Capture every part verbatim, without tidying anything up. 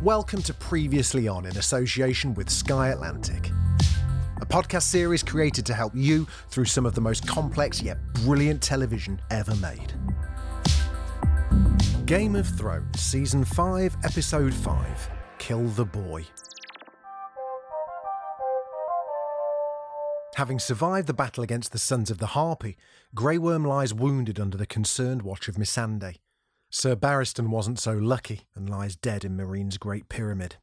Welcome to Previously On in association with Sky Atlantic, a podcast series created to help you through some of the most complex yet brilliant television ever made. Game of Thrones, Season five, Episode five, Kill the Boy. Having survived the battle against the Sons of the Harpy, Grey Worm lies wounded under the concerned watch of Missandei. Ser Barristan wasn't so lucky and lies dead in Meereen's Great Pyramid.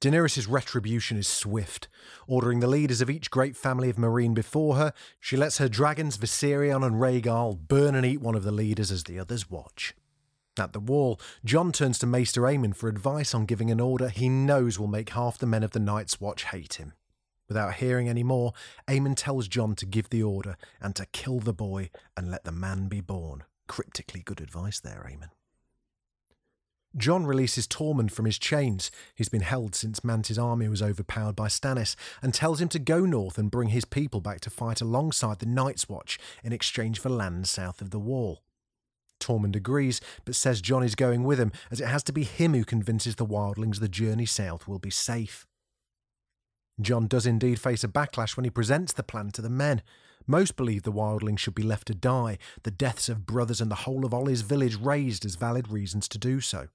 Daenerys' retribution is swift. Ordering the leaders of each great family of Meereen before her, she lets her dragons Viserion and Rhaegal burn and eat one of the leaders as the others watch. At the wall, Jon turns to Maester Aemon for advice on giving an order he knows will make half the men of the Night's Watch hate him. Without hearing any more, Aemon tells Jon to give the order and to kill the boy and let the man be born. Cryptically good advice there, Aemon. Jon releases Tormund from his chains. He's been held since Mance's army was overpowered by Stannis and tells him to go north and bring his people back to fight alongside the Night's Watch in exchange for land south of the Wall. Tormund agrees, but says Jon is going with him as it has to be him who convinces the wildlings the journey south will be safe. Jon does indeed face a backlash when he presents the plan to the men. Most believe the wildlings should be left to die, the deaths of brothers and the whole of Ollie's village raised as valid reasons to do so.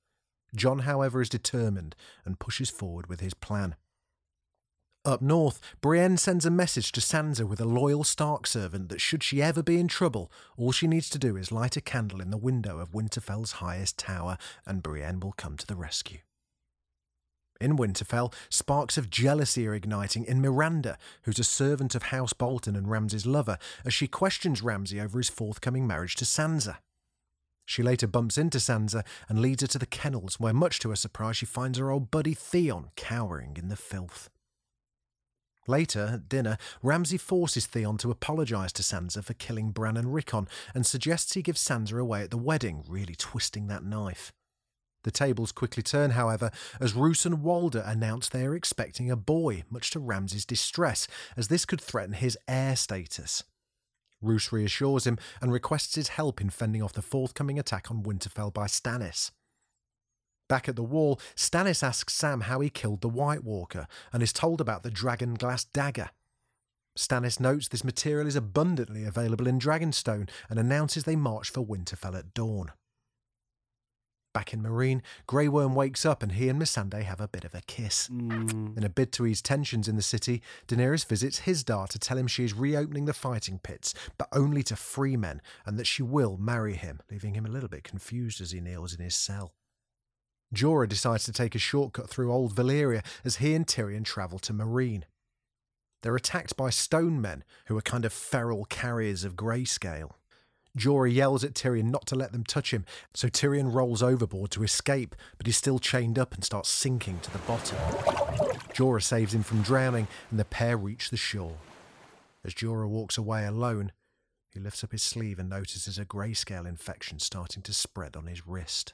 Jon, however, is determined and pushes forward with his plan. Up north, Brienne sends a message to Sansa with a loyal Stark servant that should she ever be in trouble, all she needs to do is light a candle in the window of Winterfell's highest tower and Brienne will come to the rescue. In Winterfell, sparks of jealousy are igniting in Miranda, who's a servant of House Bolton and Ramsay's lover, as she questions Ramsay over his forthcoming marriage to Sansa. She later bumps into Sansa and leads her to the kennels, where much to her surprise she finds her old buddy Theon cowering in the filth. Later, at dinner, Ramsay forces Theon to apologise to Sansa for killing Bran and Rickon and suggests he give Sansa away at the wedding, really twisting that knife. The tables quickly turn, however, as Roose and Walder announce they are expecting a boy, much to Ramsay's distress, as this could threaten his heir status. Roose reassures him and requests his help in fending off the forthcoming attack on Winterfell by Stannis. Back at the Wall, Stannis asks Sam how he killed the White Walker and is told about the Dragonglass dagger. Stannis notes this material is abundantly available in Dragonstone and announces they march for Winterfell at dawn. Back in Meereen, Grey Worm wakes up and he and Missandei have a bit of a kiss. Mm. In a bid to ease tensions in the city, Daenerys visits Hizdar to tell him she is reopening the fighting pits, but only to free men, and that she will marry him, leaving him a little bit confused as he kneels in his cell. Jorah decides to take a shortcut through Old Valyria as he and Tyrion travel to Meereen. They're attacked by stone men, who are kind of feral carriers of greyscale. Jorah yells at Tyrion not to let them touch him, so Tyrion rolls overboard to escape, but he's still chained up and starts sinking to the bottom. Jorah saves him from drowning, and the pair reach the shore. As Jorah walks away alone, he lifts up his sleeve and notices a greyscale infection starting to spread on his wrist.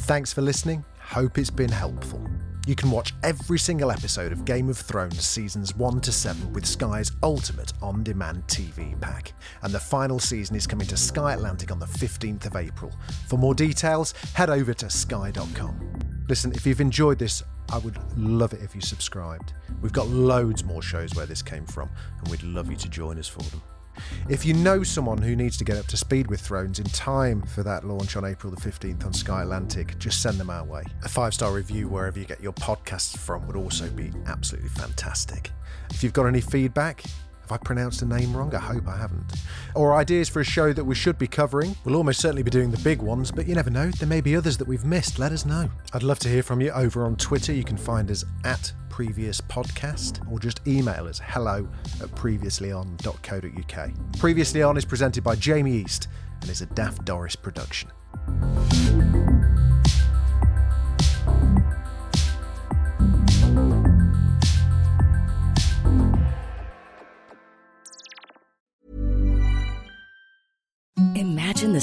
Thanks for listening. hope it's been helpful. You can watch every single episode of Game of Thrones seasons one to seven with Sky's ultimate on-demand T V pack, and the final season is coming to Sky Atlantic on the fifteenth of April. For more details, head over to sky dot com. Listen, if you've enjoyed this, I would love it if you subscribed. We've got loads more shows where this came from, and we'd love you to join us for them. If you know someone who needs to get up to speed with Thrones in time for that launch on April the fifteenth on Sky Atlantic, just send them our way. A five-star review wherever you get your podcasts from would also be absolutely fantastic. If you've got any feedback, have I pronounced the name wrong? I hope I haven't. Or ideas for a show that we should be covering. We'll almost certainly be doing the big ones, but you never know. There may be others that we've missed. Let us know. I'd love to hear from you over on Twitter. You can find us at Previous Podcast, or just email us hello at previously on dot co dot uk. Previously On is presented by Jamie East and is a Daft Doris production. Imagine the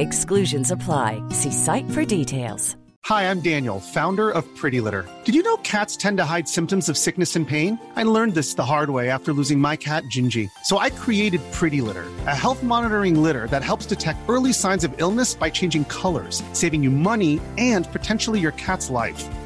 Exclusions apply. See site for details. Hi, I'm Daniel, founder of Pretty Litter. Did you know cats tend to hide symptoms of sickness and pain? I learned this the hard way after losing my cat, Gingy. So I created Pretty Litter, a health monitoring litter that helps detect early signs of illness by changing colors, saving you money and potentially your cat's life.